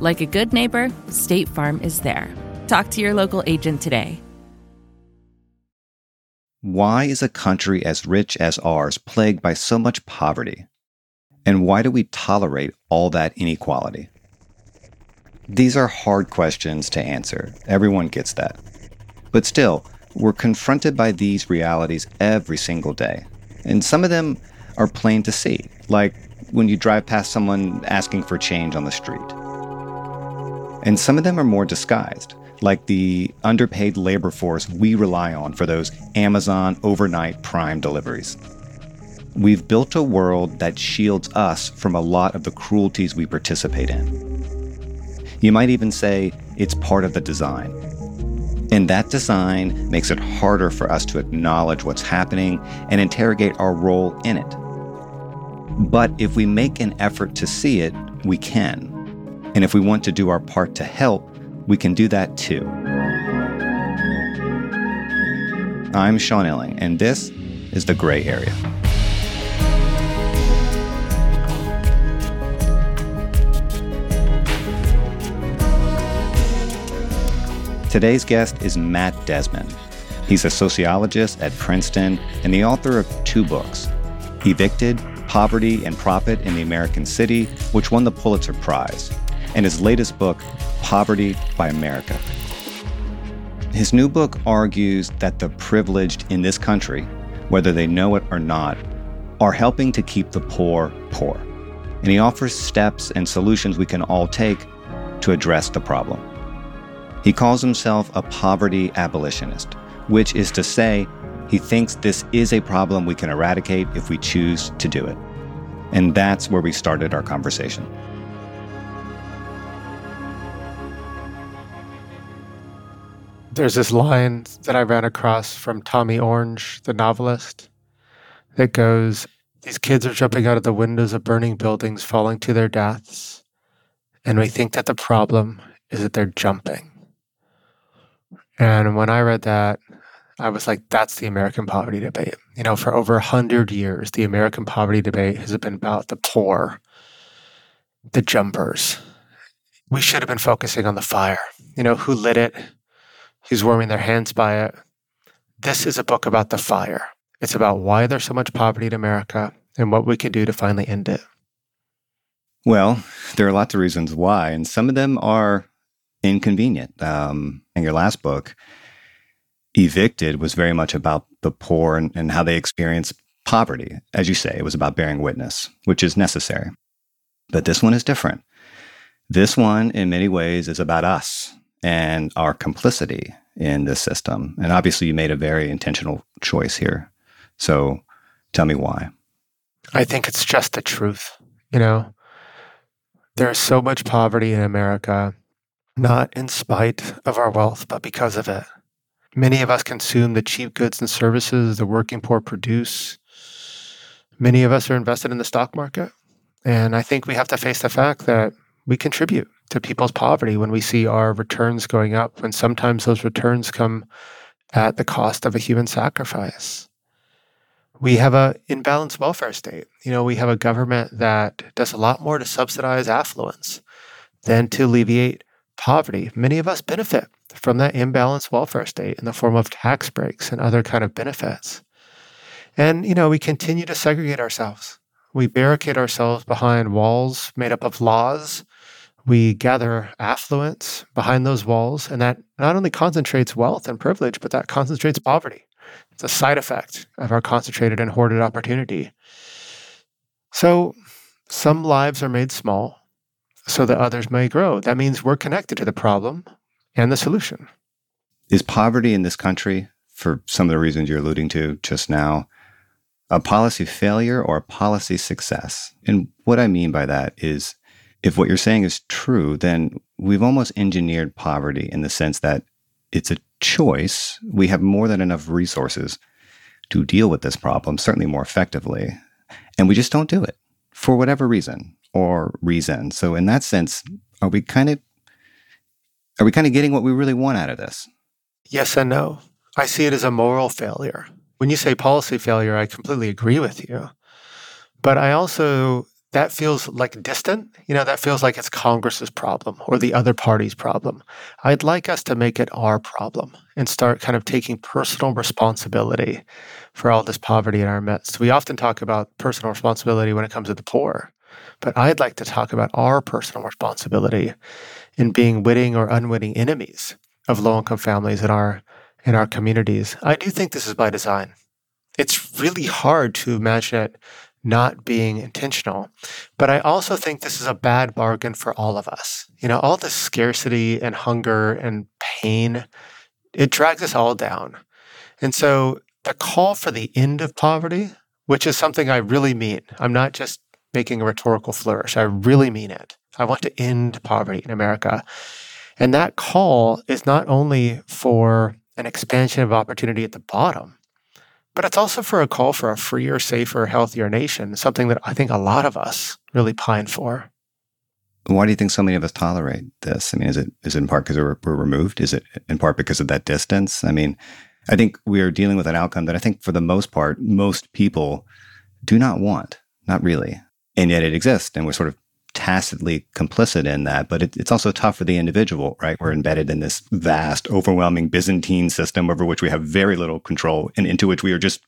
Like a good neighbor, State Farm is there. Talk to your local agent today. Why is a country as rich as ours plagued by so much poverty? And why do we tolerate all that inequality? These are hard questions to answer. Everyone gets that. But still, we're confronted by these realities every single day. And some of them are plain to see, like when you drive past someone asking for change on the street. And some of them are more disguised, like the underpaid labor force we rely on for those Amazon overnight Prime deliveries. We've built a world that shields us from a lot of the cruelties we participate in. You might even say it's part of the design. And that design makes it harder for us to acknowledge what's happening and interrogate our role in it. But if we make an effort to see it, we can. And if we want to do our part to help, we can do that too. I'm Sean Illing, and this is The Gray Area. Today's guest is Matt Desmond. He's a sociologist at Princeton and the author of two books, Evicted: Poverty and Profit in the American City, which won the Pulitzer Prize, and his latest book, Poverty by America. His new book argues that the privileged in this country, whether they know it or not, are helping to keep the poor poor. And he offers steps and solutions we can all take to address the problem. He calls himself a poverty abolitionist, which is to say, he thinks this is a problem we can eradicate if we choose to do it. And that's where we started our conversation. There's this line that I ran across from Tommy Orange, the novelist, that goes, "These kids are jumping out of the windows of burning buildings, falling to their deaths, and we think that the problem is that they're jumping." And when I read that, I was like, that's the American poverty debate. You know, for over 100 years, the American poverty debate has been about the poor, the jumpers. We should have been focusing on the fire. You know, who lit it? Who's warming their hands by it? This is a book about the fire. It's about why there's so much poverty in America and what we can do to finally end it. Well, there are lots of reasons why, and some of them are inconvenient. In your last book, Evicted was very much about the poor and how they experience poverty. As you say, it was about bearing witness, which is necessary. But this one is different. This one, in many ways, is about us and our complicity in this system. And obviously, you made a very intentional choice here. So tell me why. I think it's just the truth. You know, there is so much poverty in America, not in spite of our wealth, but because of it. Many of us consume the cheap goods and services the working poor produce. Many of us are invested in the stock market. And I think we have to face the fact that we contribute to people's poverty when we see our returns going up, when sometimes those returns come at the cost of a human sacrifice. We have an imbalanced welfare state. You know, we have a government that does a lot more to subsidize affluence Then to alleviate poverty, many of us benefit from that imbalanced welfare state in the form of tax breaks and other kind of benefits. And, you know, we continue to segregate ourselves. We barricade ourselves behind walls made up of laws. We gather affluence behind those walls, and that not only concentrates wealth and privilege, but that concentrates poverty. It's a side effect of our concentrated and hoarded opportunity. So some lives are made small so that others may grow. That means we're connected to the problem and the solution. Is poverty in this country, for some of the reasons you're alluding to just now, a policy failure or a policy success? And what I mean by that is, if what you're saying is true, then we've almost engineered poverty in the sense that it's a choice. We have more than enough resources to deal with this problem, certainly more effectively, and we just don't do it for whatever reason or reason. So in that sense, are we kind of getting what we really want out of this? Yes and no. I see it as a moral failure. When you say policy failure, I completely agree with you. But I also... that feels like distant. You know, that feels like it's Congress's problem or the other party's problem. I'd like us to make it our problem and start kind of taking personal responsibility for all this poverty in our midst. We often talk about personal responsibility when it comes to the poor, but I'd like to talk about our personal responsibility in being witting or unwitting enemies of low-income families in our communities. I do think this is by design. It's really hard to imagine it not being intentional. But I also think this is a bad bargain for all of us. You know, all this scarcity and hunger and pain, it drags us all down. And so the call for the end of poverty, which is something I really mean, I'm not just making a rhetorical flourish, I really mean it. I want to end poverty in America. And that call is not only for an expansion of opportunity at the bottom, but it's also for a call for a freer, safer, healthier nation, something that I think a lot of us really pine for. Why do you think so many of us tolerate this? I mean, is it in part because we're removed? Is it in part because of that distance? I mean, I think we are dealing with an outcome that I think for the most part, most people do not want, not really. And yet it exists, and we're sort of tacitly complicit in that, but it's also tough for the individual, right? We're embedded in this vast, overwhelming Byzantine system over which we have very little control and into which we are just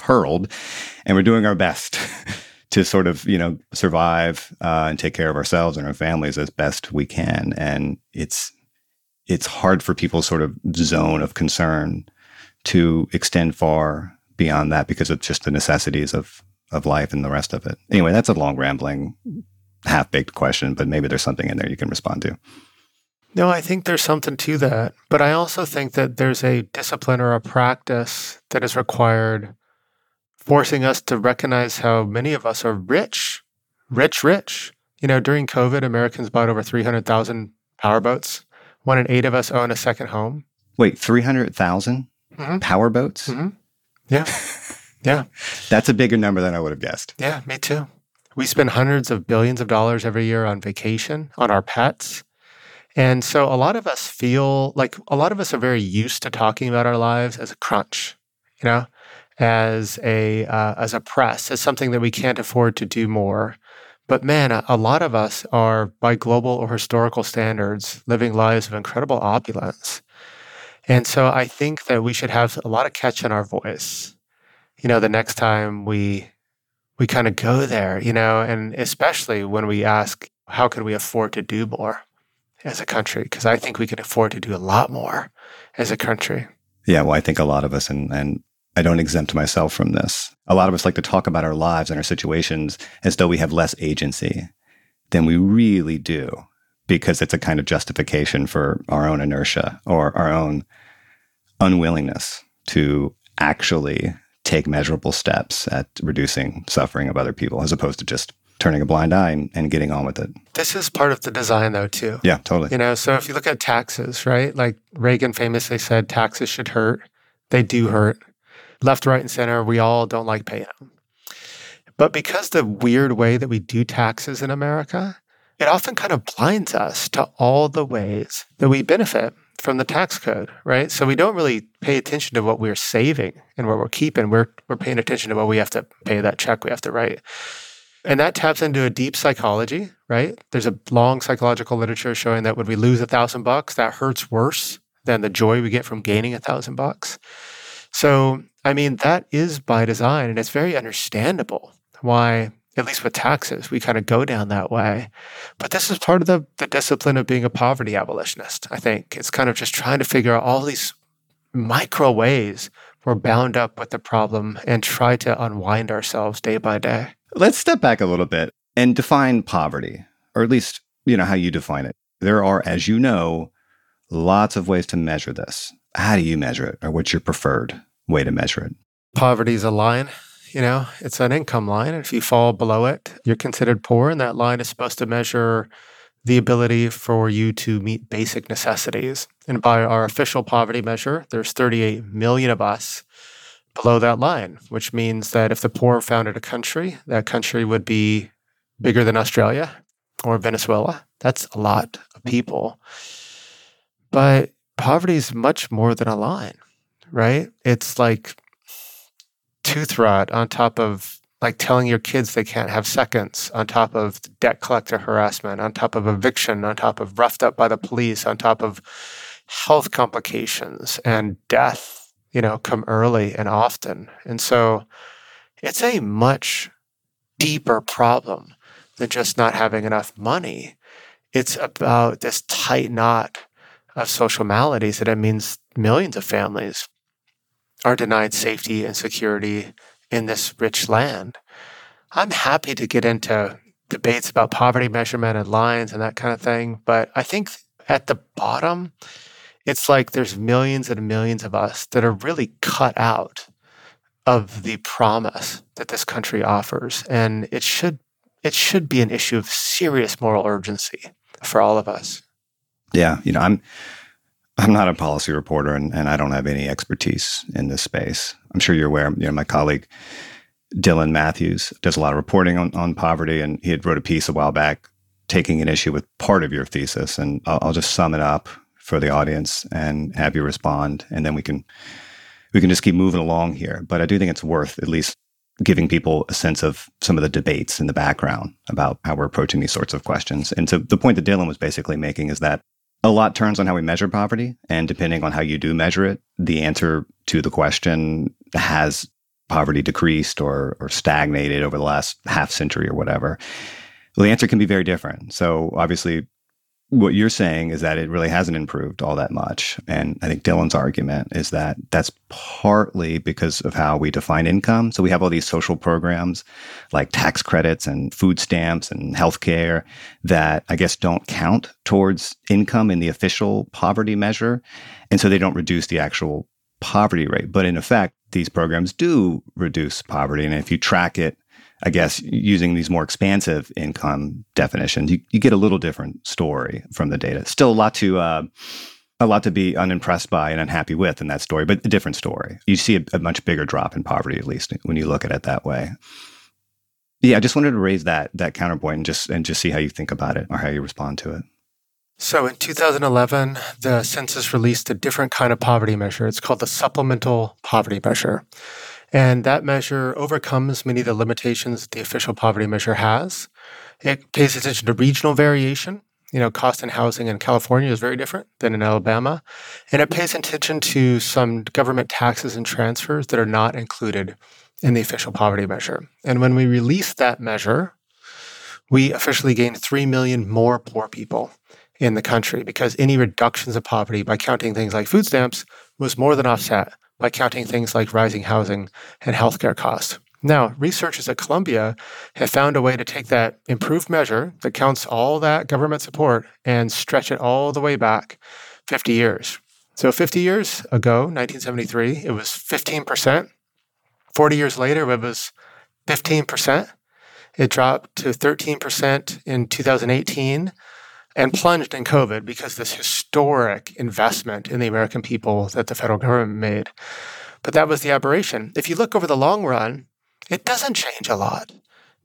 hurled, and we're doing our best to sort of, you know, survive and take care of ourselves and our families as best we can. And it's hard for people's sort of zone of concern to extend far beyond that because of just the necessities of life and the rest of it. Anyway, that's a long, rambling, half-baked question, but maybe there's something in there you can respond to. No, I think there's something to that. But I also think that there's a discipline or a practice that is required, forcing us to recognize how many of us are rich. You know, during COVID, Americans bought over 300,000 powerboats. 1 in 8 of us own a second home. Wait, 300,000 powerboats? Mm-hmm. Yeah. Yeah. That's a bigger number than I would have guessed. Yeah, me too. We spend hundreds of billions of dollars every year on vacation, on our pets. And so a lot of us feel like a lot of us are very used to talking about our lives as a crunch, you know, as a press, as something that we can't afford to do more. But man, a lot of us are, by global or historical standards, living lives of incredible opulence. And so I think that we should have a lot of catch in our voice. You know, the next time we kind of go there, you know, and especially when we ask, how can we afford to do more as a country? Because I think we can afford to do a lot more as a country. Yeah, well, I think a lot of us, and I don't exempt myself from this, a lot of us like to talk about our lives and our situations as though we have less agency than we really do, because it's a kind of justification for our own inertia or our own unwillingness to actually take measurable steps at reducing suffering of other people, as opposed to just turning a blind eye and getting on with it. This is part of the design, though, too. Yeah, totally. You know, so if you look at taxes, right? Like Reagan famously said, taxes should hurt. They do hurt. Left, right, and center, we all don't like paying them. But because the weird way that we do taxes in America, it often kind of blinds us to all the ways that we benefit from the tax code, right? So we don't really pay attention to what we're saving and what we're keeping. We're paying attention to what we have to pay, that check we have to write. And that taps into a deep psychology, right? There's a long psychological literature showing that when we lose $1,000, that hurts worse than the joy we get from gaining $1,000. So, I mean, that is by design, and it's very understandable why, at least with taxes, we kind of go down that way. But this is part of the discipline of being a poverty abolitionist, I think. It's kind of just trying to figure out all these micro ways we're bound up with the problem and try to unwind ourselves day by day. Let's step back a little bit and define poverty, or at least, you know, how you define it. There are, as you know, lots of ways to measure this. How do you measure it, or what's your preferred way to measure it? Poverty is a line. You know, it's an income line. If you fall below it, you're considered poor, and that line is supposed to measure the ability for you to meet basic necessities. And by our official poverty measure, there's 38 million of us below that line, which means that if the poor founded a country, that country would be bigger than Australia or Venezuela. That's a lot of people. But poverty is much more than a line, right? It's like tooth rot on top of like telling your kids they can't have seconds, on top of debt collector harassment, on top of eviction, on top of roughed up by the police, on top of health complications and death, you know, come early and often. And so it's a much deeper problem than just not having enough money. It's about this tight knot of social maladies that it means millions of families are denied safety and security in this rich land. I'm happy to get into debates about poverty measurement and lines and that kind of thing, but I think at the bottom, it's like there's millions and millions of us that are really cut out of the promise that this country offers. And it should be an issue of serious moral urgency for all of us. Yeah, you know, I'm not a policy reporter, and I don't have any expertise in this space. I'm sure you're aware, you know, my colleague, Dylan Matthews, does a lot of reporting on poverty, and he had wrote a piece a while back taking an issue with part of your thesis. And I'll just sum it up for the audience and have you respond, and then we can just keep moving along here. But I do think it's worth at least giving people a sense of some of the debates in the background about how we're approaching these sorts of questions. And so the point that Dylan was basically making is that a lot turns on how we measure poverty, and depending on how you do measure it, the answer to the question, has poverty decreased or stagnated over the last half century or whatever, well, the answer can be very different. So obviously, what you're saying is that it really hasn't improved all that much. And I think Dylan's argument is that that's partly because of how we define income. So we have all these social programs like tax credits and food stamps and healthcare that I guess don't count towards income in the official poverty measure. And so they don't reduce the actual poverty rate. But in effect, these programs do reduce poverty. And if you track it, I guess, using these more expansive income definitions, you get a little different story from the data. Still a lot to be unimpressed by and unhappy with in that story, but a different story. You see a much bigger drop in poverty, at least when you look at it that way. Yeah, I just wanted to raise that counterpoint and just see how you think about it or how you respond to it. So in 2011, the Census released a different kind of poverty measure. It's called the Supplemental Poverty Measure. And that measure overcomes many of the limitations that the official poverty measure has. It pays attention to regional variation. You know, cost in housing in California is very different than in Alabama. And it pays attention to some government taxes and transfers that are not included in the official poverty measure. And when we released that measure, we officially gained 3 million more poor people in the country because any reductions of poverty by counting things like food stamps was more than offset by counting things like rising housing and healthcare costs. Now, researchers at Columbia have found a way to take that improved measure that counts all that government support and stretch it all the way back 50 years. So 50 years ago, 1973, it was 15%. 40 years later, it was 15%. It dropped to 13% in 2018. And plunged in COVID because this historic investment in the American people that the federal government made. But that was the aberration. If you look over the long run, it doesn't change a lot.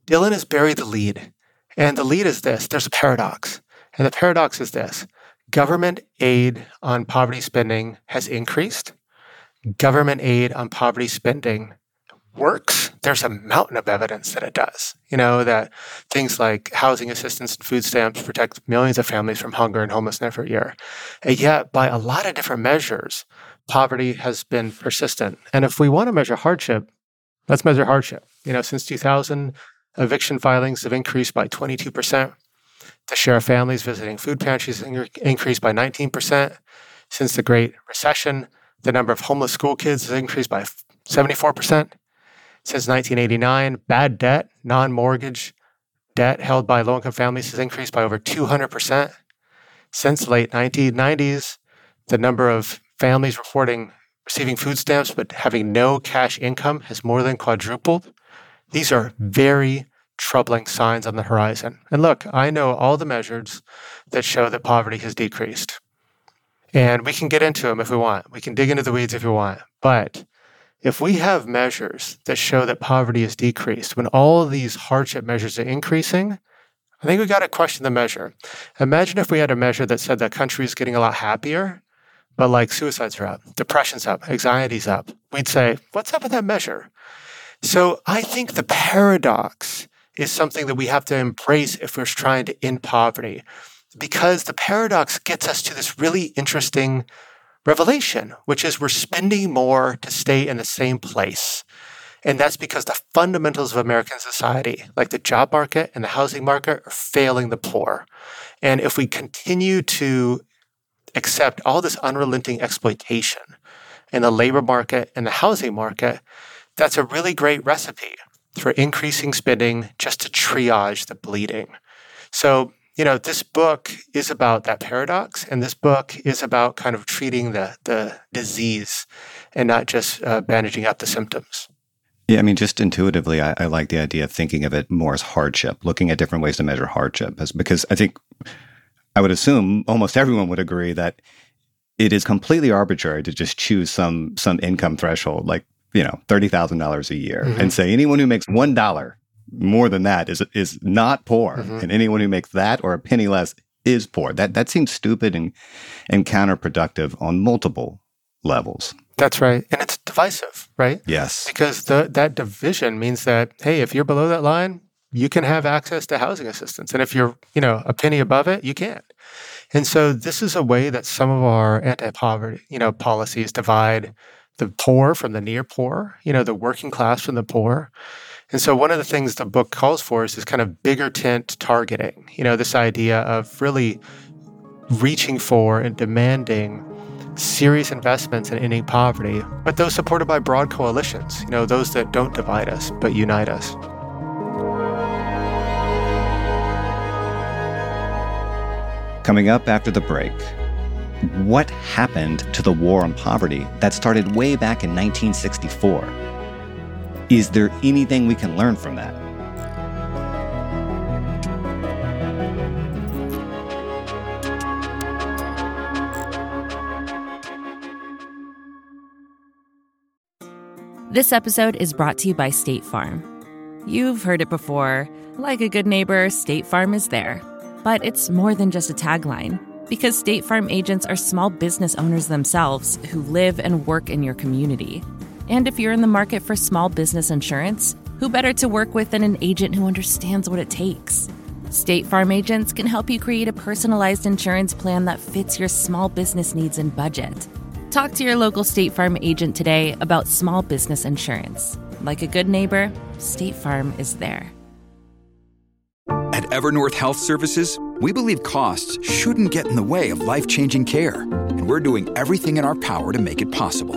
Dylan has buried the lead. And the lead is this. There's a paradox. And the paradox is this. Government aid on poverty spending has increased. Government aid on poverty spending works, there's a mountain of evidence that it does. You know, that things like housing assistance and food stamps protect millions of families from hunger and homelessness every year. And yet, by a lot of different measures, poverty has been persistent. And if we want to measure hardship, let's measure hardship. You know, since 2000, eviction filings have increased by 22%. The share of families visiting food pantries increased by 19%. Since the Great Recession, the number of homeless school kids has increased by 74%. Since 1989, bad debt, non-mortgage debt held by low-income families has increased by over 200%. Since late 1990s, the number of families receiving food stamps but having no cash income has more than quadrupled. These are very troubling signs on the horizon. And look, I know all the measures that show that poverty has decreased. And we can get into them if we want. We can dig into the weeds if you want. But if we have measures that show that poverty is decreased, when all these hardship measures are increasing, I think we got to question the measure. Imagine if we had a measure that said the country is getting a lot happier, but like suicides are up, depression's up, anxiety's up. We'd say, what's up with that measure? So I think the paradox is something that we have to embrace if we're trying to end poverty, because the paradox gets us to this really interesting revelation, which is we're spending more to stay in the same place. And that's because the fundamentals of American society, like the job market and the housing market, are failing the poor. And if we continue to accept all this unrelenting exploitation in the labor market and the housing market, that's a really great recipe for increasing spending just to triage the bleeding. So, you know, this book is about that paradox, and this book is about kind of treating the disease and not just bandaging up the symptoms. Yeah, I mean, just intuitively, I like the idea of thinking of it more as hardship, looking at different ways to measure hardship, because I think I would assume almost everyone would agree that it is completely arbitrary to just choose some income threshold, like, you know, $30,000 a year, mm-hmm. and say anyone who makes $1 more than that is not poor, mm-hmm. and anyone who makes that or a penny less is poor. That seems stupid and counterproductive on multiple levels. That's right. And it's divisive, right? Yes. Because that division means that, hey, if you're below that line, you can have access to housing assistance. And if you're, you know, a penny above it, you can't. And so this is a way that some of our anti-poverty, you know, policies divide the poor from the near poor, you know, the working class from the poor. And so one of the things the book calls for is this kind of bigger tent targeting, you know, this idea of really reaching for and demanding serious investments in ending poverty, but those supported by broad coalitions, you know, those that don't divide us, but unite us. Coming up after the break, what happened to the war on poverty that started way back in 1964? Is there anything we can learn from that? This episode is brought to you by State Farm. You've heard it before. Like a good neighbor, State Farm is there. But it's more than just a tagline, because State Farm agents are small business owners themselves who live and work in your community. And if you're in the market for small business insurance, who better to work with than an agent who understands what it takes? State Farm agents can help you create a personalized insurance plan that fits your small business needs and budget. Talk to your local State Farm agent today about small business insurance. Like a good neighbor, State Farm is there. At Evernorth Health Services, we believe costs shouldn't get in the way of life-changing care, and we're doing everything in our power to make it possible.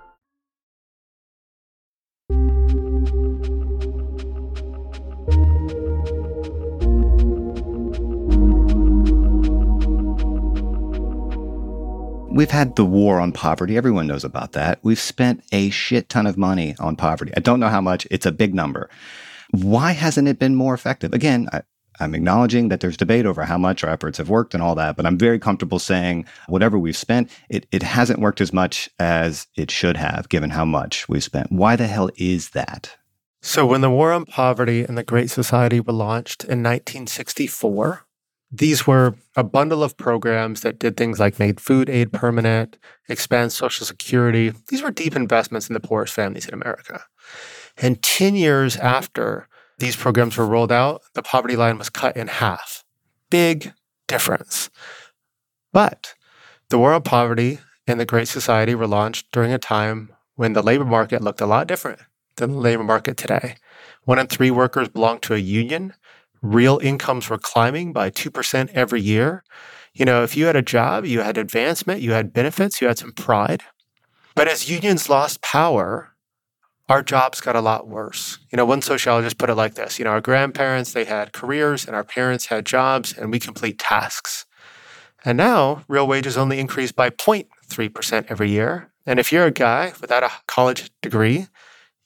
We've had the war on poverty. Everyone knows about that. We've spent a shit ton of money on poverty. I don't know how much. It's a big number. Why hasn't it been more effective? Again, I, I'm acknowledging that there's debate over how much our efforts have worked and all that, but I'm very comfortable saying whatever we've spent, it hasn't worked as much as it should have, given how much we've spent. Why the hell is that? So when the War on Poverty and the Great Society were launched in 1964, these were a bundle of programs that did things like made food aid permanent, expand Social Security. These were deep investments in the poorest families in America. And 10 years after these programs were rolled out, the poverty line was cut in half. Big difference. But the War on Poverty and the Great Society were launched during a time when the labor market looked a lot different than the labor market today. 1 in 3 workers belonged to a union. Real incomes were climbing by 2% every year. You know, if you had a job, you had advancement, you had benefits, you had some pride. But as unions lost power, our jobs got a lot worse. You know, one sociologist put it like this. You know, our grandparents, they had careers and our parents had jobs and we complete tasks. And now real wages only increase by 0.3% every year. And if you're a guy without a college degree,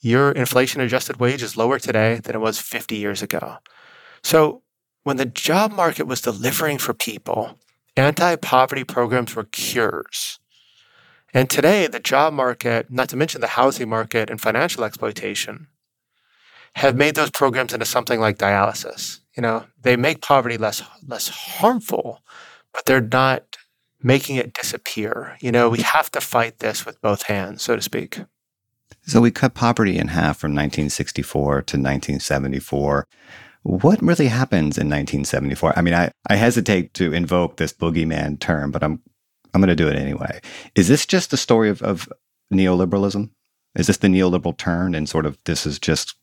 your inflation-adjusted wage is lower today than it was 50 years ago. So when the job market was delivering for people, anti-poverty programs were cures. And today, the job market, not to mention the housing market and financial exploitation, have made those programs into something like dialysis. You know, they make poverty less harmful, but they're not making it disappear. You know, we have to fight this with both hands, so to speak. So we cut poverty in half from 1964 to 1974. What really happens in 1974? I mean, I hesitate to invoke this boogeyman term, but I'm going to do it anyway. Is this just the story of neoliberalism? Is this the neoliberal turn and sort of this is just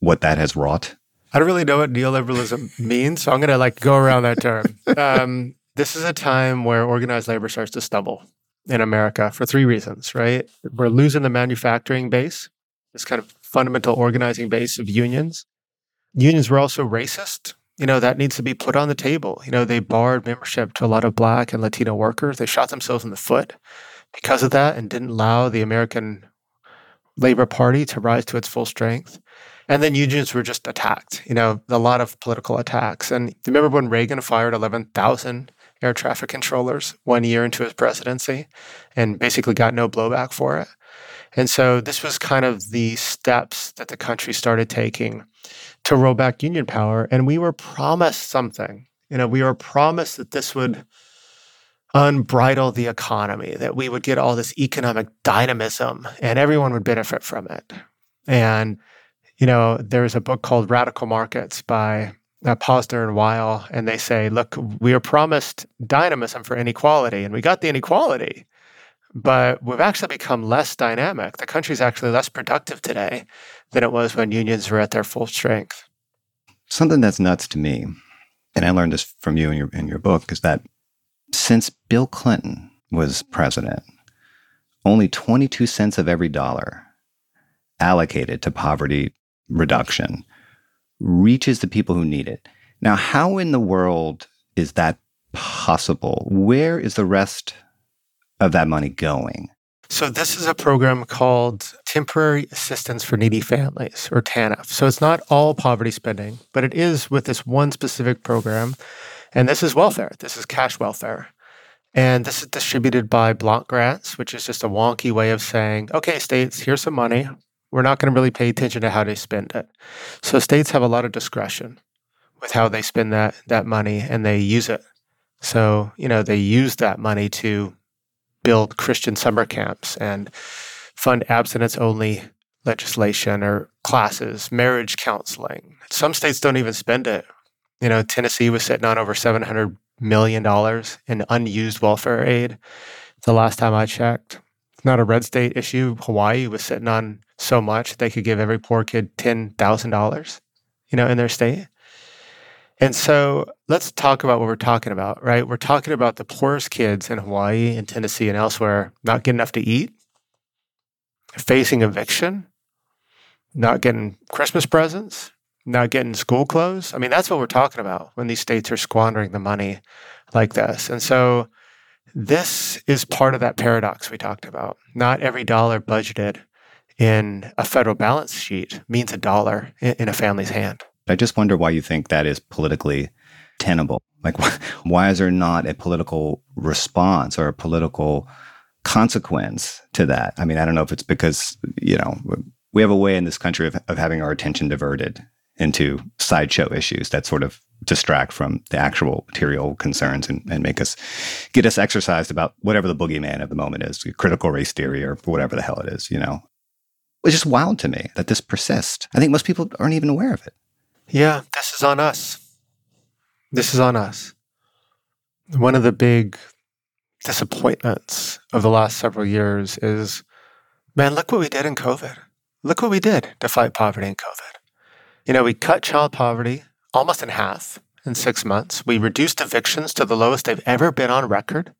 what that has wrought? I don't really know what neoliberalism means, so I'm going to like go around that term. This is a time where organized labor starts to stumble in America for 3 reasons, right? We're losing the manufacturing base, this kind of fundamental organizing base of unions. Unions were also racist. You know, that needs to be put on the table. You know, they barred membership to a lot of Black and Latino workers. They shot themselves in the foot because of that and didn't allow the American Labor Party to rise to its full strength. And then unions were just attacked, you know, a lot of political attacks. And remember when Reagan fired 11,000 air traffic controllers 1 year into his presidency and basically got no blowback for it? And so this was kind of the steps that the country started taking to roll back union power. And we were promised something. You know, we were promised that this would unbridle the economy, that we would get all this economic dynamism and everyone would benefit from it. And, you know, there's a book called Radical Markets by Posner and Weil, and they say, look, we are promised dynamism for inequality, and we got the inequality. But we've actually become less dynamic. The country's actually less productive today than it was when unions were at their full strength. Something that's nuts to me, and I learned this from you in your book, is that since Bill Clinton was president, only 22 cents of every dollar allocated to poverty reduction reaches the people who need it. Now, how in the world is that possible? Where is the rest of that money going? So this is a program called Temporary Assistance for Needy Families, or TANF. So it's not all poverty spending, but it is with this one specific program. And this is welfare. This is cash welfare. And this is distributed by block grants, which is just a wonky way of saying, okay, states, here's some money. We're not going to really pay attention to how they spend it. So states have a lot of discretion with how they spend that money and they use it. So, you know, they use that money to build Christian summer camps and fund abstinence-only legislation or classes, marriage counseling. Some states don't even spend it. You know, Tennessee was sitting on over $700 million in unused welfare aid the last time I checked. It's not a red state issue. Hawaii was sitting on so much they could give every poor kid $10,000, you know, in their state. And so let's talk about what we're talking about, right? We're talking about the poorest kids in Hawaii and Tennessee and elsewhere not getting enough to eat, facing eviction, not getting Christmas presents, not getting school clothes. I mean, that's what we're talking about when these states are squandering the money like this. And so this is part of that paradox we talked about. Not every dollar budgeted in a federal balance sheet means a dollar in a family's hand. I just wonder why you think that is politically tenable. Like, why is there not a political response or a political consequence to that? I mean, I don't know if it's because, you know, we have a way in this country of having our attention diverted into sideshow issues that sort of distract from the actual material concerns and make us, get us exercised about whatever the boogeyman of the moment is, critical race theory or whatever the hell it is, you know. It's just wild to me that this persists. I think most people aren't even aware of it. Yeah, this is on us. This is on us. One of the big disappointments of the last several years is, man, look what we did in COVID. Look what we did to fight poverty in COVID. You know, we cut child poverty almost in half in 6 months. We reduced evictions to the lowest they've ever been on record.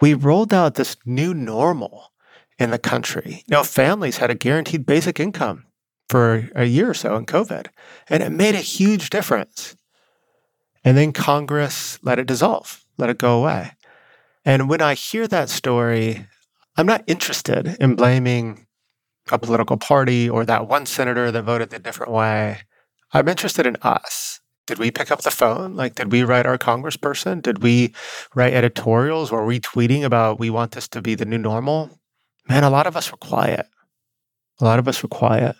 We rolled out this new normal in the country. You know, families had a guaranteed basic income for a year or so in COVID, and it made a huge difference. And then Congress let it dissolve, let it go away. And when I hear that story, I'm not interested in blaming a political party or that one senator that voted the different way. I'm interested in us. Did we pick up the phone? Like, did we write our congressperson? Did we write editorials? Were we tweeting about, we want this to be the new normal? Man, a lot of us were quiet. A lot of us were quiet.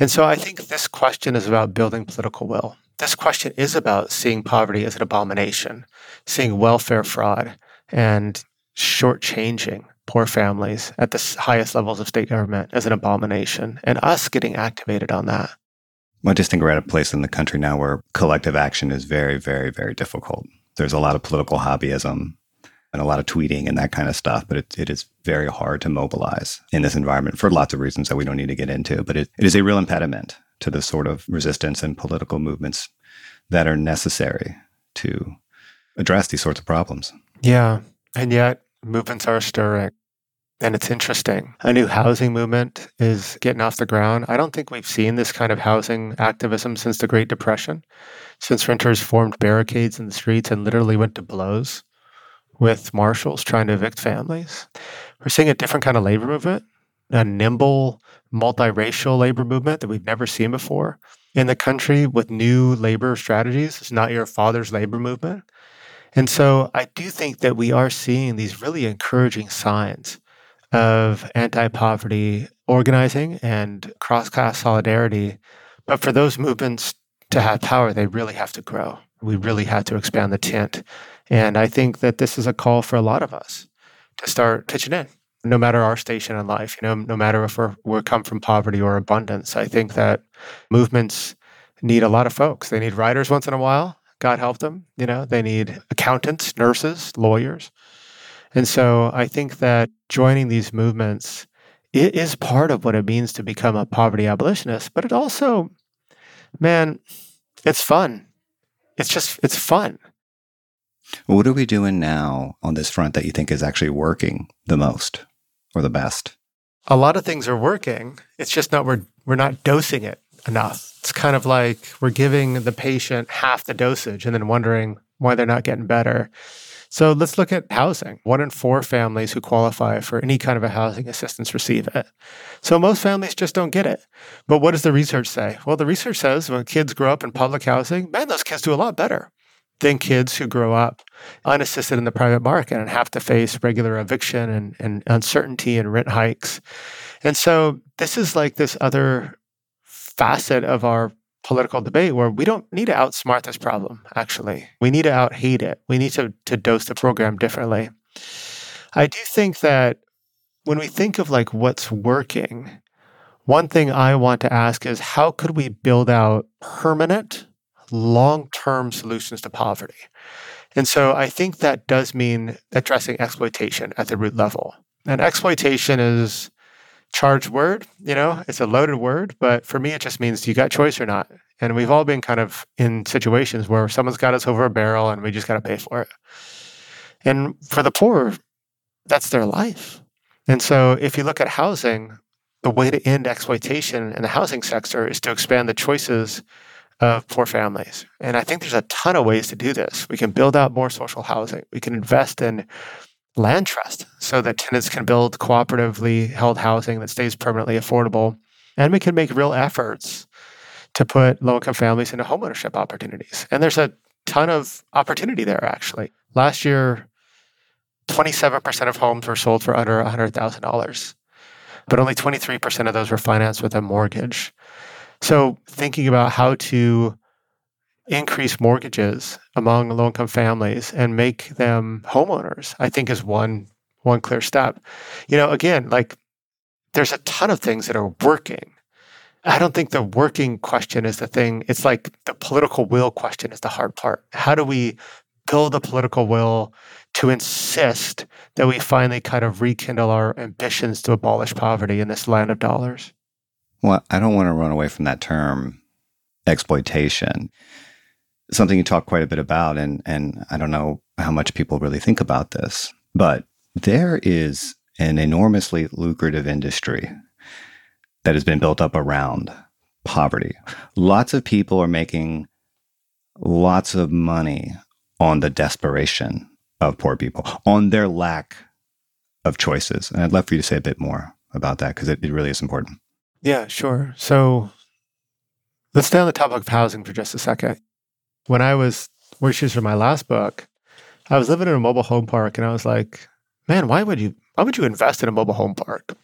And so I think this question is about building political will. This question is about seeing poverty as an abomination, seeing welfare fraud, and shortchanging poor families at the highest levels of state government as an abomination, and us getting activated on that. Well, I just think we're at a place in the country now where collective action is very, very, very difficult. There's a lot of political hobbyism and a lot of tweeting and that kind of stuff, but it is very hard to mobilize in this environment for lots of reasons that we don't need to get into, but it is a real impediment to the sort of resistance and political movements that are necessary to address these sorts of problems. Yeah, and yet movements are stirring, and it's interesting. A new housing movement is getting off the ground. I don't think we've seen this kind of housing activism since the Great Depression, since renters formed barricades in the streets and literally went to blows with marshals trying to evict families. We're seeing a different kind of labor movement, a nimble, multiracial labor movement that we've never seen before in the country with new labor strategies. It's not your father's labor movement. And so I do think that we are seeing these really encouraging signs of anti-poverty organizing and cross-class solidarity. But for those movements to have power, they really have to grow. We really have to expand the tent. And I think that this is a call for a lot of us to start pitching in, no matter our station in life, you know, no matter if we come from poverty or abundance. I think that movements need a lot of folks. They need writers once in a while, God help them. You know, they need accountants, nurses, lawyers. And so I think that joining these movements, it is part of what it means to become a poverty abolitionist, but it also, man, it's fun. It's fun. What are we doing now on this front that you think is actually working the most or the best? A lot of things are working. It's just not we're not dosing it enough. It's kind of like we're giving the patient half the dosage and then wondering why they're not getting better. So let's look at housing. 1 in 4 families who qualify for any kind of a housing assistance receive it. So most families just don't get it. But what does the research say? Well, the research says when kids grow up in public housing, man, those kids do a lot better than kids who grow up unassisted in the private market and have to face regular eviction and uncertainty and rent hikes. And so this is like this other facet of our political debate where we don't need to outsmart this problem, actually. We need to out-hate it. We need to dose the program differently. I do think that when we think of like what's working, one thing I want to ask is how could we build out permanent long-term solutions to poverty. And so I think that does mean addressing exploitation at the root level. And exploitation is a charged word, you know, it's a loaded word, but for me, it just means you got choice or not. And we've all been kind of in situations where someone's got us over a barrel and we just got to pay for it. And for the poor, that's their life. And so if you look at housing, the way to end exploitation in the housing sector is to expand the choices of poor families. And I think there's a ton of ways to do this. We can build out more social housing. We can invest in land trust so that tenants can build cooperatively held housing that stays permanently affordable. And we can make real efforts to put low-income families into homeownership opportunities. And there's a ton of opportunity there, actually. Last year, 27% of homes were sold for under $100,000, but only 23% of those were financed with a mortgage. So thinking about how to increase mortgages among low-income families and make them homeowners, I think, is one clear step. You know, again, like, there's a ton of things that are working. I don't think the working question is the thing. It's like the political will question is the hard part. How do we build the political will to insist that we finally kind of rekindle our ambitions to abolish poverty in this land of dollars? Well, I don't want to run away from that term, exploitation. Something you talk quite a bit about, and I don't know how much people really think about this, but there is an enormously lucrative industry that has been built up around poverty. Lots of people are making lots of money on the desperation of poor people, on their lack of choices. And I'd love for you to say a bit more about that, because it really is important. Yeah, sure. So let's stay on the topic of housing for just a second. When I was working for my last book, I was living in a mobile home park, and I was like, man, why would you invest in a mobile home park?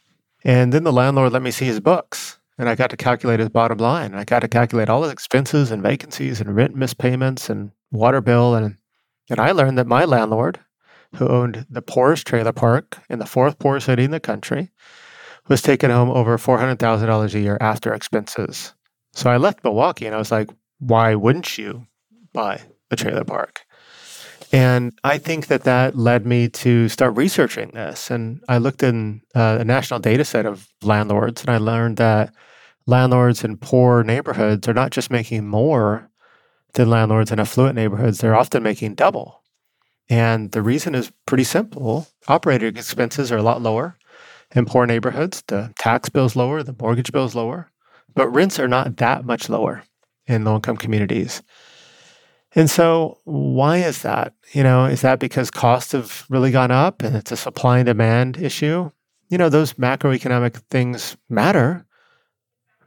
And then the landlord let me see his books, and I got to calculate his bottom line. I got to calculate all his expenses and vacancies and rent mispayments and water bill. And I learned that my landlord, who owned the poorest trailer park in the fourth poorest city in the country, was taking home over $400,000 a year after expenses. So I left Milwaukee, and I was like, why wouldn't you buy a trailer park? And I think that led me to start researching this. And I looked in a national data set of landlords, and I learned that landlords in poor neighborhoods are not just making more than landlords in affluent neighborhoods, they're often making double. And the reason is pretty simple. Operating expenses are a lot lower in poor neighborhoods. The tax bill's lower, the mortgage bill's lower, but rents are not that much lower in low-income communities. And so why is that? You know, is that because costs have really gone up and it's a supply and demand issue? You know, those macroeconomic things matter.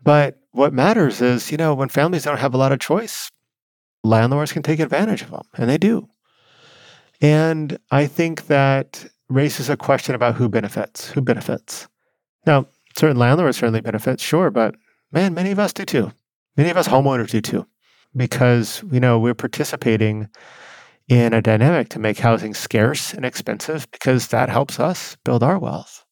But what matters is, you know, when families don't have a lot of choice, landlords can take advantage of them, and they do. And I think that raises a question about who benefits. Now, certain landlords certainly benefit, sure, but man, many of us do too. Many of us homeowners do too. Because, you know, we're participating in a dynamic to make housing scarce and expensive because that helps us build our wealth.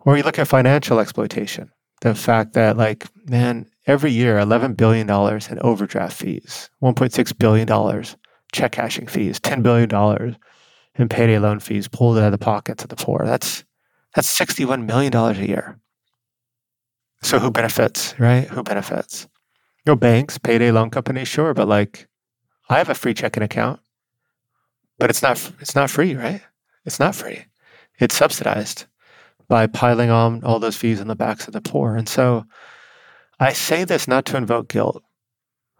Or you look at financial exploitation, the fact that, like, man, every year, $11 billion in overdraft fees, $1.6 billion check cashing fees, $10 billion in payday loan fees pulled out of the pockets of the poor. That's $61 million a year. So who benefits, right? Who benefits? Your banks, payday loan companies, sure, but like, I have a free checking account, but it's not free, right? It's not free. It's subsidized by piling on all those fees on the backs of the poor. And so I say this not to invoke guilt.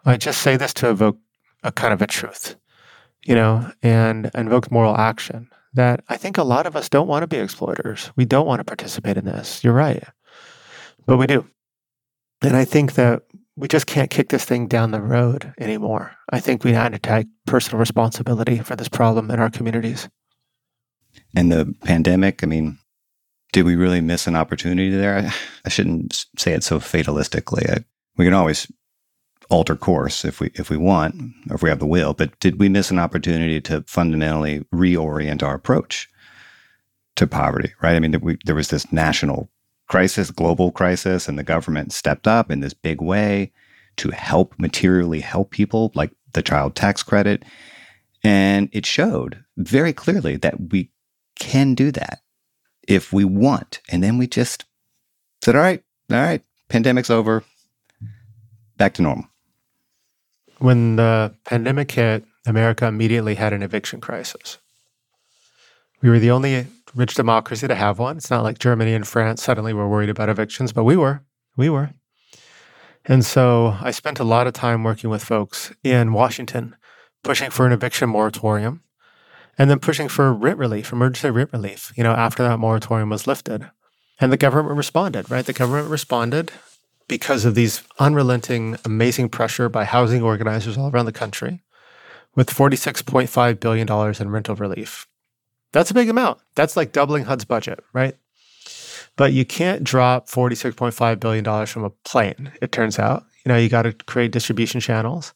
I just say this to evoke a kind of a truth, you know, and invoke moral action that I think a lot of us don't want to be exploiters. We don't want to participate in this. You're right. But we do. And I think that we just can't kick this thing down the road anymore. I think we had to take personal responsibility for this problem in our communities. And the pandemic, I mean, did we really miss an opportunity there? I shouldn't say it so fatalistically. We can always alter course if we want, or if we have the will, but did we miss an opportunity to fundamentally reorient our approach to poverty, right? I mean, there was this national crisis, global crisis, and the government stepped up in this big way to materially help people, like the child tax credit. And it showed very clearly that we can do that if we want. And then we just said, all right, pandemic's over, back to normal. When the pandemic hit, America immediately had an eviction crisis. We were the only rich democracy to have one. It's not like Germany and France suddenly were worried about evictions, but we were. And so I spent a lot of time working with folks in Washington, pushing for an eviction moratorium and then pushing for rent relief, emergency rent relief, you know, after that moratorium was lifted. And the government responded, right? The government responded because of these unrelenting, amazing pressure by housing organizers all around the country, with $46.5 billion in rental relief. That's a big amount. That's like doubling HUD's budget, right? But you can't drop $46.5 billion from a plane, it turns out. You know, you got to create distribution channels,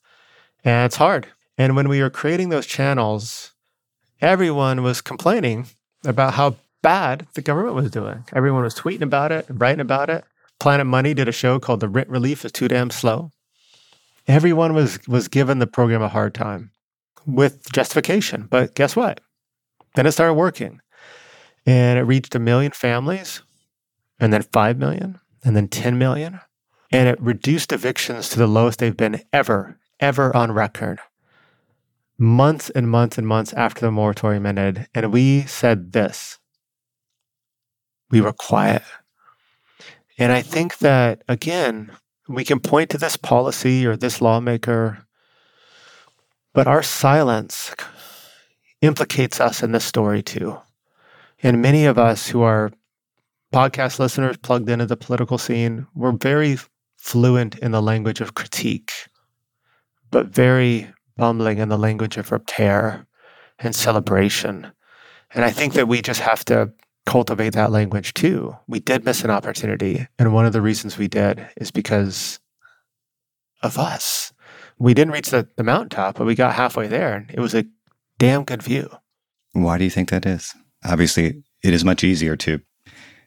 and it's hard. And when we were creating those channels, everyone was complaining about how bad the government was doing. Everyone was tweeting about it and writing about it. Planet Money did a show called The Rent Relief is Too Damn Slow. Everyone was giving the program a hard time with justification. But guess what? Then it started working. And it reached 1 million families, and then 5 million, and then 10 million. And it reduced evictions to the lowest they've been ever on record. Months and months and months after the moratorium ended. And we said this. We were quiet. And I think that, again, we can point to this policy or this lawmaker, but our silence implicates us in this story too. And many of us who are podcast listeners plugged into the political scene, we're very fluent in the language of critique, but very bumbling in the language of repair and celebration. And I think that we just have to cultivate that language too. We did miss an opportunity. And one of the reasons we did is because of us. We didn't reach the mountaintop, but we got halfway there. And it was a damn good view. Why do you think that is? Obviously, it is much easier to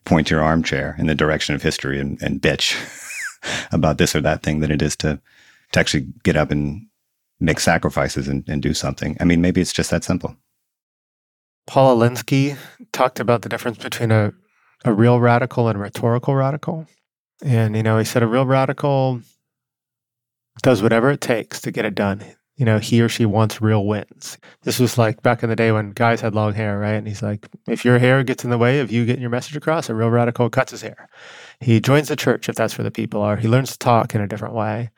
point your armchair in the direction of history and bitch about this or that thing than it is to actually get up and make sacrifices and do something. I mean, maybe it's just that simple. Paul Alinsky talked about the difference between a real radical and a rhetorical radical. And, you know, he said a real radical does whatever it takes to get it done. You know, he or she wants real wins. This was like back in the day when guys had long hair, right? And he's like, if your hair gets in the way of you getting your message across, a real radical cuts his hair. He joins the church if that's where the people are. He learns to talk in a different way.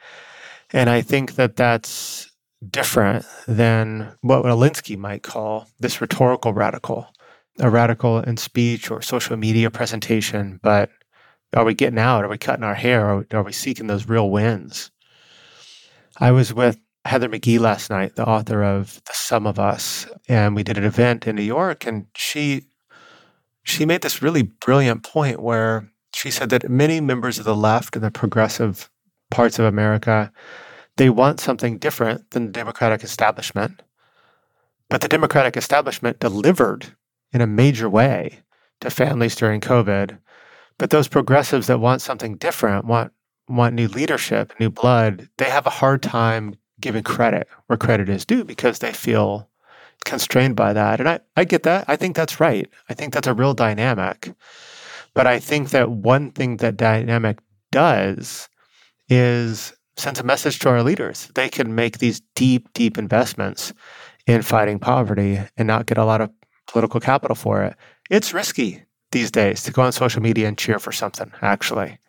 And I think that that's different than what Alinsky might call this rhetorical radical, a radical in speech or social media presentation. But are we getting out? Are we cutting our hair? Are we seeking those real wins? I was with Heather McGee last night, the author of The Sum of Us, and we did an event in New York, and she made this really brilliant point where she said that many members of the left and the progressive parts of America, they want something different than the Democratic establishment. But the Democratic establishment delivered in a major way to families during COVID. But those progressives that want something different, want new leadership, new blood, they have a hard time giving credit where credit is due because they feel constrained by that. And I get that. I think that's right. I think that's a real dynamic. But I think that one thing that dynamic does is sends a message to our leaders. They can make these deep, deep investments in fighting poverty and not get a lot of political capital for it. It's risky these days to go on social media and cheer for something, actually.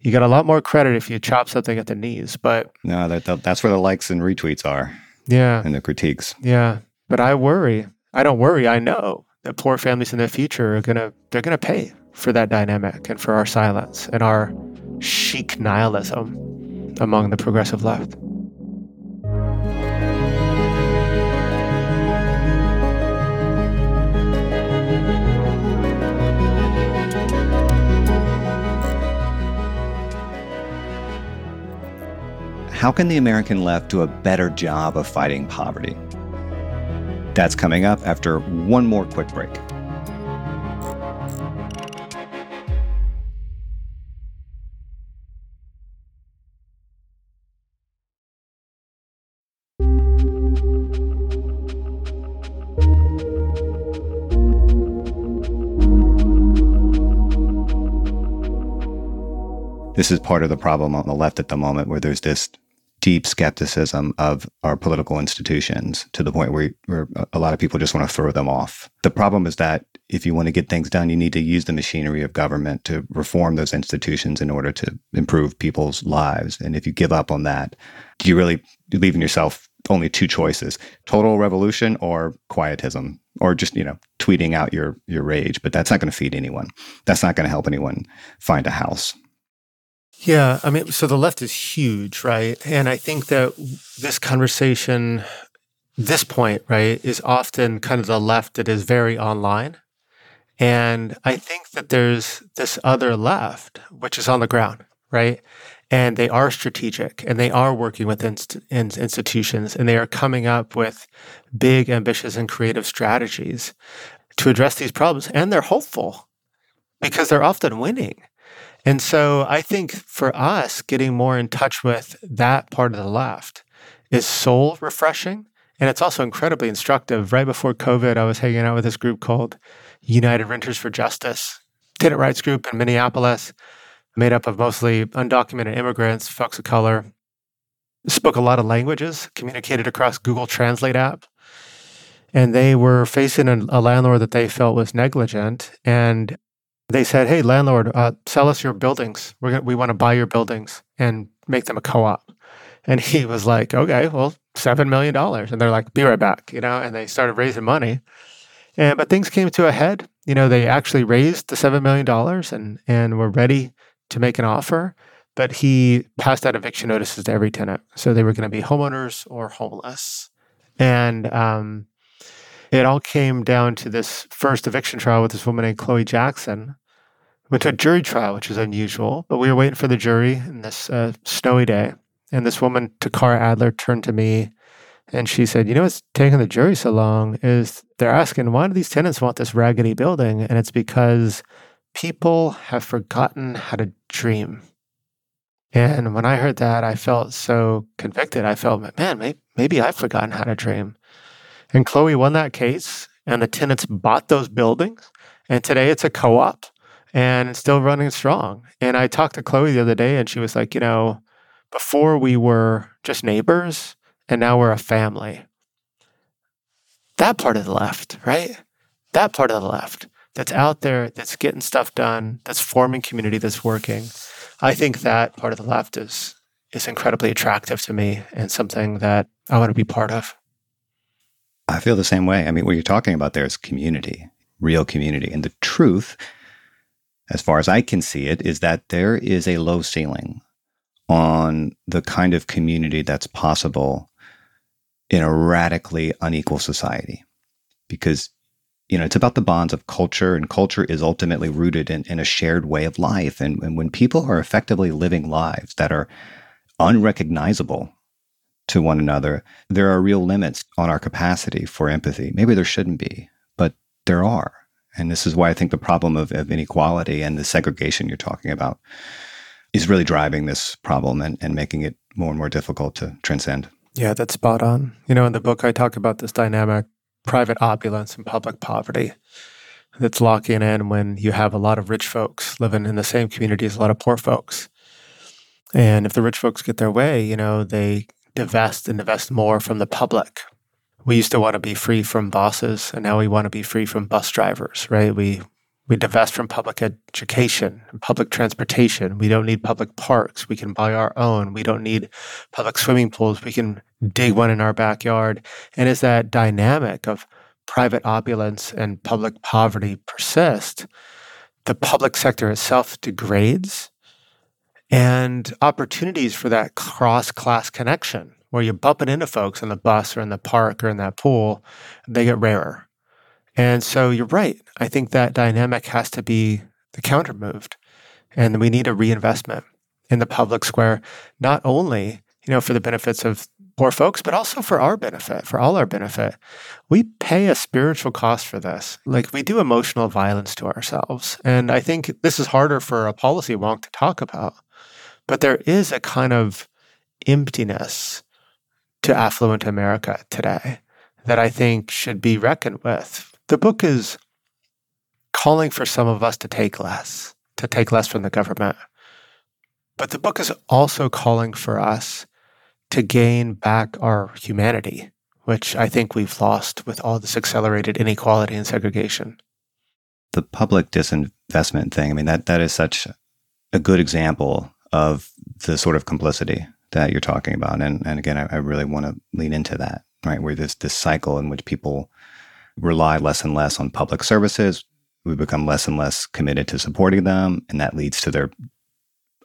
You get a lot more credit if you chop something at the knees, but... No, that's where the likes and retweets are. Yeah. And the critiques. Yeah. But I worry. I don't worry. I know that poor families in the future they're gonna pay for that dynamic and for our silence and our chic nihilism among the progressive left. How can the American left do a better job of fighting poverty? That's coming up after one more quick break. This is part of the problem on the left at the moment, where there's this deep skepticism of our political institutions to the point where a lot of people just want to throw them off. The problem is that if you want to get things done, you need to use the machinery of government to reform those institutions in order to improve people's lives. And if you give up on that, you're really leaving yourself only two choices: total revolution or quietism, or just, you know, tweeting out your rage. But that's not going to feed anyone. That's not going to help anyone find a house. Yeah, I mean, so the left is huge, right? And I think that this conversation, this point, right, is often kind of the left that is very online. And I think that there's this other left, which is on the ground, right? And they are strategic, and they are working with institutions, and they are coming up with big, ambitious, and creative strategies to address these problems. And they're hopeful because they're often winning. And so I think for us, getting more in touch with that part of the left is soul refreshing. And it's also incredibly instructive. Right before COVID, I was hanging out with this group called United Renters for Justice, tenant rights group in Minneapolis, made up of mostly undocumented immigrants, folks of color, spoke a lot of languages, communicated across Google Translate app. And they were facing a landlord that they felt was negligent. And they said, hey, landlord, sell us your buildings. We want to buy your buildings and make them a co-op. And he was like, okay, well, $7 million. And they're like, be right back, you know, and they started raising money. But things came to a head. You know, they actually raised the $7 million and were ready to make an offer, but he passed out eviction notices to every tenant. So they were going to be homeowners or homeless. And it all came down to this first eviction trial with this woman named Chloe Jackson. Went to a jury trial, which is unusual, but we were waiting for the jury in this snowy day. And this woman, Takara Adler, turned to me and she said, you know what's taking the jury so long is they're asking, why do these tenants want this raggedy building? And it's because people have forgotten how to dream. And when I heard that, I felt so convicted. I felt, man, maybe I've forgotten how to dream. And Chloe won that case, and the tenants bought those buildings. And today it's a co-op, and it's still running strong. And I talked to Chloe the other day, and she was like, you know, before we were just neighbors, and now we're a family. That part of the left, right? That part of the left that's out there, that's getting stuff done, that's forming community, that's working. I think that part of the left is incredibly attractive to me and something that I want to be part of. I feel the same way. I mean, what you're talking about there is community, real community. And the truth, as far as I can see it, is that there is a low ceiling on the kind of community that's possible in a radically unequal society. Because, you know, it's about the bonds of culture, and culture is ultimately rooted in a shared way of life. And when people are effectively living lives that are unrecognizable to one another, there are real limits on our capacity for empathy. Maybe there shouldn't be, but there are. And this is why I think the problem of inequality and the segregation you're talking about is really driving this problem and making it more and more difficult to transcend. Yeah, that's spot on. You know, in the book, I talk about this dynamic, private opulence and public poverty, that's locking in when you have a lot of rich folks living in the same community as a lot of poor folks. And if the rich folks get their way, you know, they divest and divest more from the public. We used to want to be free from bosses, and now we want to be free from bus drivers, right? We divest from public education and public transportation. We don't need public parks. We can buy our own. We don't need public swimming pools. We can dig one in our backyard. And as that dynamic of private opulence and public poverty persists, the public sector itself degrades, and opportunities for that cross-class connection, where you're bumping into folks on the bus or in the park or in that pool, they get rarer. And so you're right. I think that dynamic has to be the counter moved. And we need a reinvestment in the public square, not only, you know, for the benefits of poor folks, but also for our benefit, for all our benefit. We pay a spiritual cost for this. Like, we do emotional violence to ourselves. And I think this is harder for a policy wonk to talk about, but there is a kind of emptiness to affluent America today that I think should be reckoned with. The book is calling for some of us to take less from the government. But the book is also calling for us to gain back our humanity, which I think we've lost with all this accelerated inequality and segregation. The public disinvestment thing, I mean, that is such a good example of the sort of complicity that you're talking about. And again, I really want to lean into that. Right, where there's this cycle in which people rely less and less on public services, we become less and less committed to supporting them, and that leads to their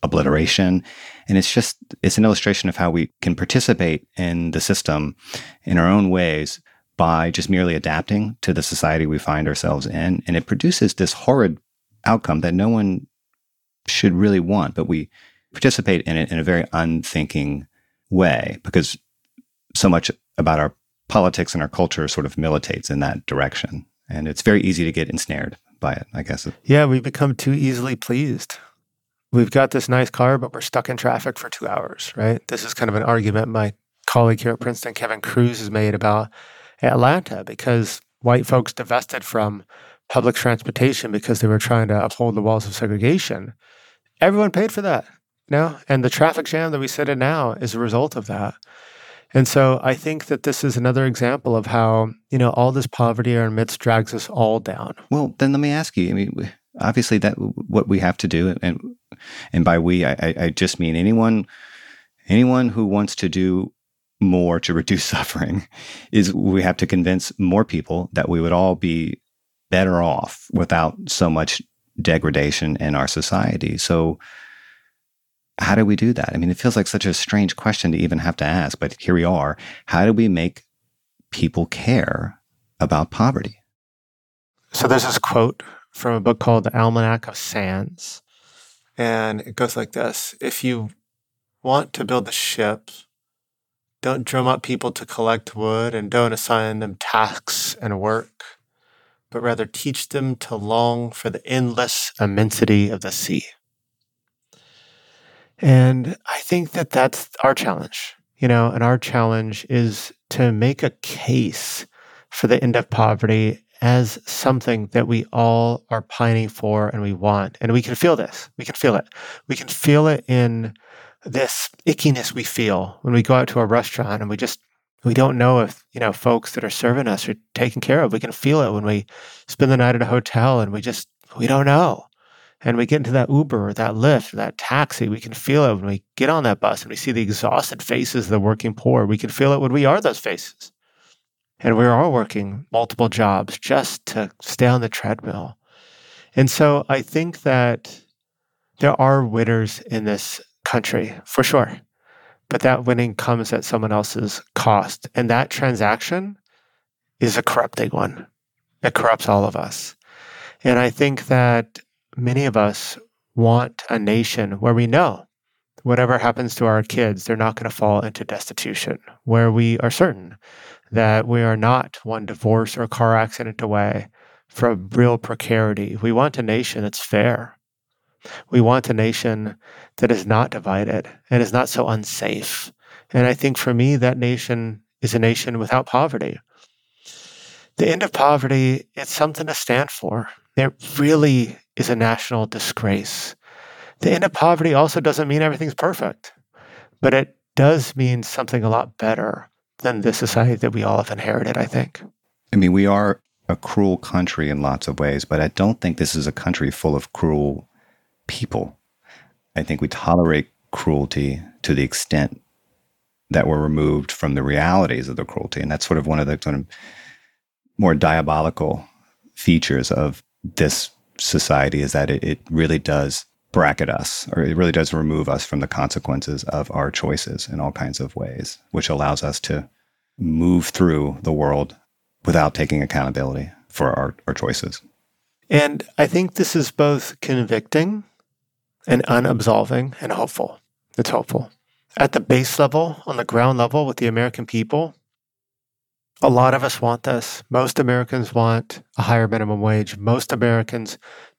obliteration. And it's just, it's an illustration of how we can participate in the system in our own ways by just merely adapting to the society we find ourselves in. And it produces this horrid outcome that no one should really want, but we participate in it in a very unthinking way because so much about our politics and our culture sort of militates in that direction. And it's very easy to get ensnared by it, I guess. Yeah, we've become too easily pleased. We've got this nice car, but we're stuck in traffic for 2 hours, right? This is kind of an argument my colleague here at Princeton, Kevin Cruz, has made about Atlanta, because white folks divested from public transportation because they were trying to uphold the walls of segregation. Everyone paid for that now, and the traffic jam that we sit in now is a result of that. And so I think that this is another example of how, you know, all this poverty in our midst drags us all down. Well, then let me ask you, I mean, obviously that what we have to do, and by we, I just mean anyone who wants to do more to reduce suffering, is we have to convince more people that we would all be better off without so much degradation in our society. So how do we do that? I mean, it feels like such a strange question to even have to ask, but here we are. How do we make people care about poverty? So there's this quote from a book called The Almanac of Sands, and it goes like this. If you want to build a ship, don't drum up people to collect wood and don't assign them tasks and work, but rather teach them to long for the endless immensity of the sea. And I think that that's our challenge, you know, and our challenge is to make a case for the end of poverty as something that we all are pining for and we want. And we can feel this. We can feel it. We can feel it in this ickiness we feel when we go out to a restaurant and we don't know if, you know, folks that are serving us are taken care of. We can feel it when we spend the night at a hotel and we don't know. And we get into that Uber or that Lyft or that taxi. We can feel it when we get on that bus and we see the exhausted faces of the working poor. We can feel it when we are those faces. And we are working multiple jobs just to stay on the treadmill. And so I think that there are winners in this country, for sure. But that winning comes at someone else's cost. And that transaction is a corrupting one. It corrupts all of us. And I think that many of us want a nation where we know whatever happens to our kids, they're not going to fall into destitution, where we are certain that we are not one divorce or car accident away from real precarity. We want a nation that's fair. We want a nation that is not divided and is not so unsafe. And I think for me, that nation is a nation without poverty. The end of poverty, it's something to stand for. It really is a national disgrace. The end of poverty also doesn't mean everything's perfect, but it does mean something a lot better than the society that we all have inherited, I think. I mean, we are a cruel country in lots of ways, but I don't think this is a country full of cruel people. I think we tolerate cruelty to the extent that we're removed from the realities of the cruelty. And that's sort of one of the kind of more diabolical features of this society, is that it really does bracket us, or it really does remove us from the consequences of our choices in all kinds of ways, which allows us to move through the world without taking accountability for our choices. And I think this is both convicting and unabsolving and hopeful. It's hopeful. At the base level, on the ground level with the American people, a lot of us want this. Most Americans want a higher minimum wage. Most Americans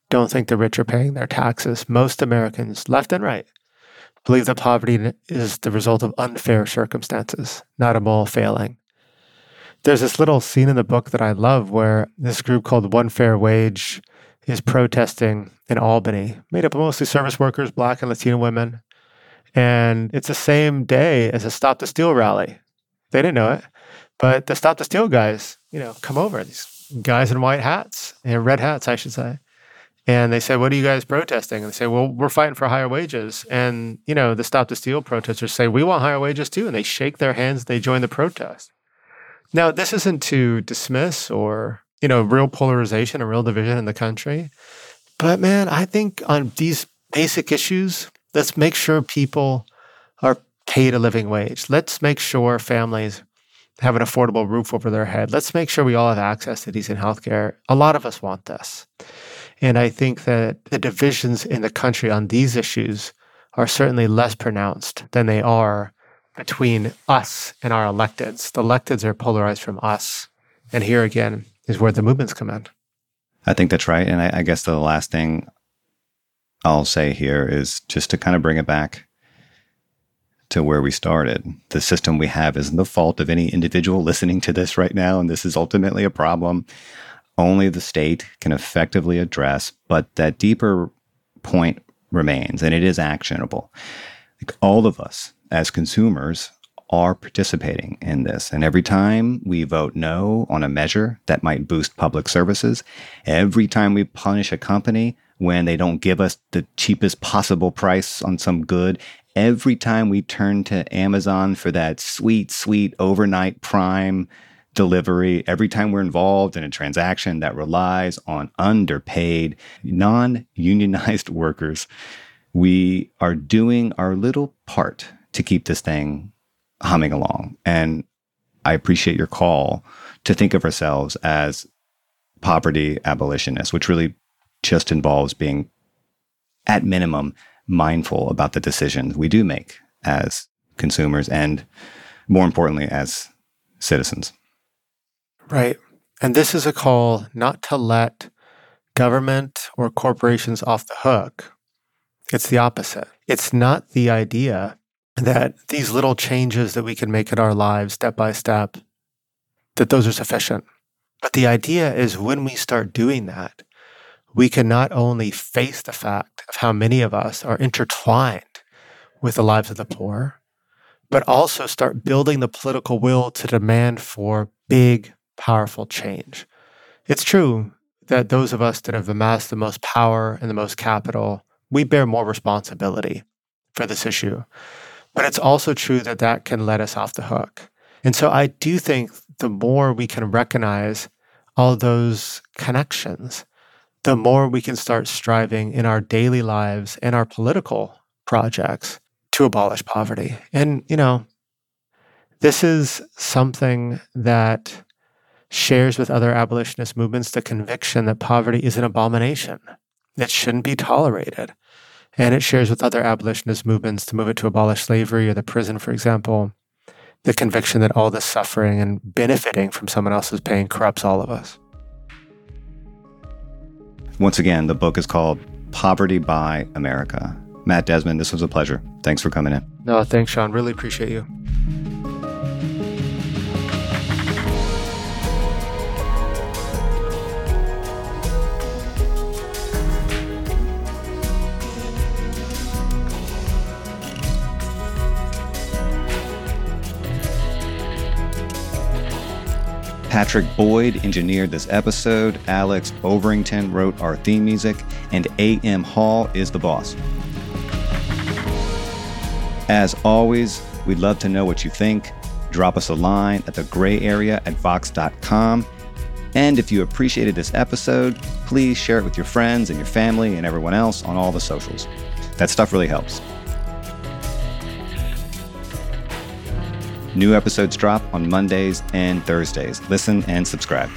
don't think the rich are paying their taxes. Most Americans, left and right, believe that poverty is the result of unfair circumstances, not a moral failing. There's this little scene in the book that I love where this group called One Fair Wage is protesting in Albany, made up of mostly service workers, Black and Latino women. And it's the same day as a Stop the Steal rally. They didn't know it. But the Stop the Steal guys, you know, come over, these guys in white hats, and red hats, I should say. And they say, what are you guys protesting? And they say, well, we're fighting for higher wages. And, you know, the Stop the Steal protesters say, we want higher wages too. And they shake their hands, they join the protest. Now, this isn't to dismiss or, you know, real polarization and real division in the country. But man, I think on these basic issues, Let's make sure people are paid a living wage. Let's make sure families have an affordable roof over their head. Let's make sure we all have access to decent healthcare. A lot of us want this. And I think that the divisions in the country on these issues are certainly less pronounced than they are between us and our electeds. The electeds are polarized from us. And here again is where the movements come in. I think that's right. And I guess the last thing I'll say here is just to kind of bring it back to where we started. The system we have isn't the fault of any individual listening to this right now, and this is ultimately a problem only the state can effectively address, but that deeper point remains, and it is actionable. Like, all of us as consumers are participating in this, and every time we vote no on a measure that might boost public services, every time we punish a company when they don't give us the cheapest possible price on some good, every time we turn to Amazon for that sweet, sweet overnight Prime delivery, every time we're involved in a transaction that relies on underpaid, non-unionized workers, we are doing our little part to keep this thing humming along. And I appreciate your call to think of ourselves as poverty abolitionists, which really just involves being, at minimum, mindful about the decisions we do make as consumers and, more importantly, as citizens. Right. And this is a call not to let government or corporations off the hook. It's the opposite. It's not the idea that these little changes that we can make in our lives step by step, that those are sufficient. But the idea is when we start doing that, we can not only face the fact of how many of us are intertwined with the lives of the poor, but also start building the political will to demand for big, powerful change. It's true that those of us that have amassed the most power and the most capital, we bear more responsibility for this issue. But it's also true that that can let us off the hook. And so I do think the more we can recognize all those connections, the more we can start striving in our daily lives and our political projects to abolish poverty. And, you know, this is something that shares with other abolitionist movements the conviction that poverty is an abomination, that shouldn't be tolerated. And it shares with other abolitionist movements to move it to abolish slavery or the prison, for example, the conviction that all this suffering and benefiting from someone else's pain corrupts all of us. Once again, the book is called Poverty by America. Matt Desmond, this was a pleasure. Thanks for coming in. No, thanks, Sean. Really appreciate you. Patrick Boyd engineered this episode, Alex Overington wrote our theme music, and A.M. Hall is the boss. As always, we'd love to know what you think. Drop us a line at thegrayarea@vox.com. And if you appreciated this episode, please share it with your friends and your family and everyone else on all the socials. That stuff really helps. New episodes drop on Mondays and Thursdays. Listen and subscribe.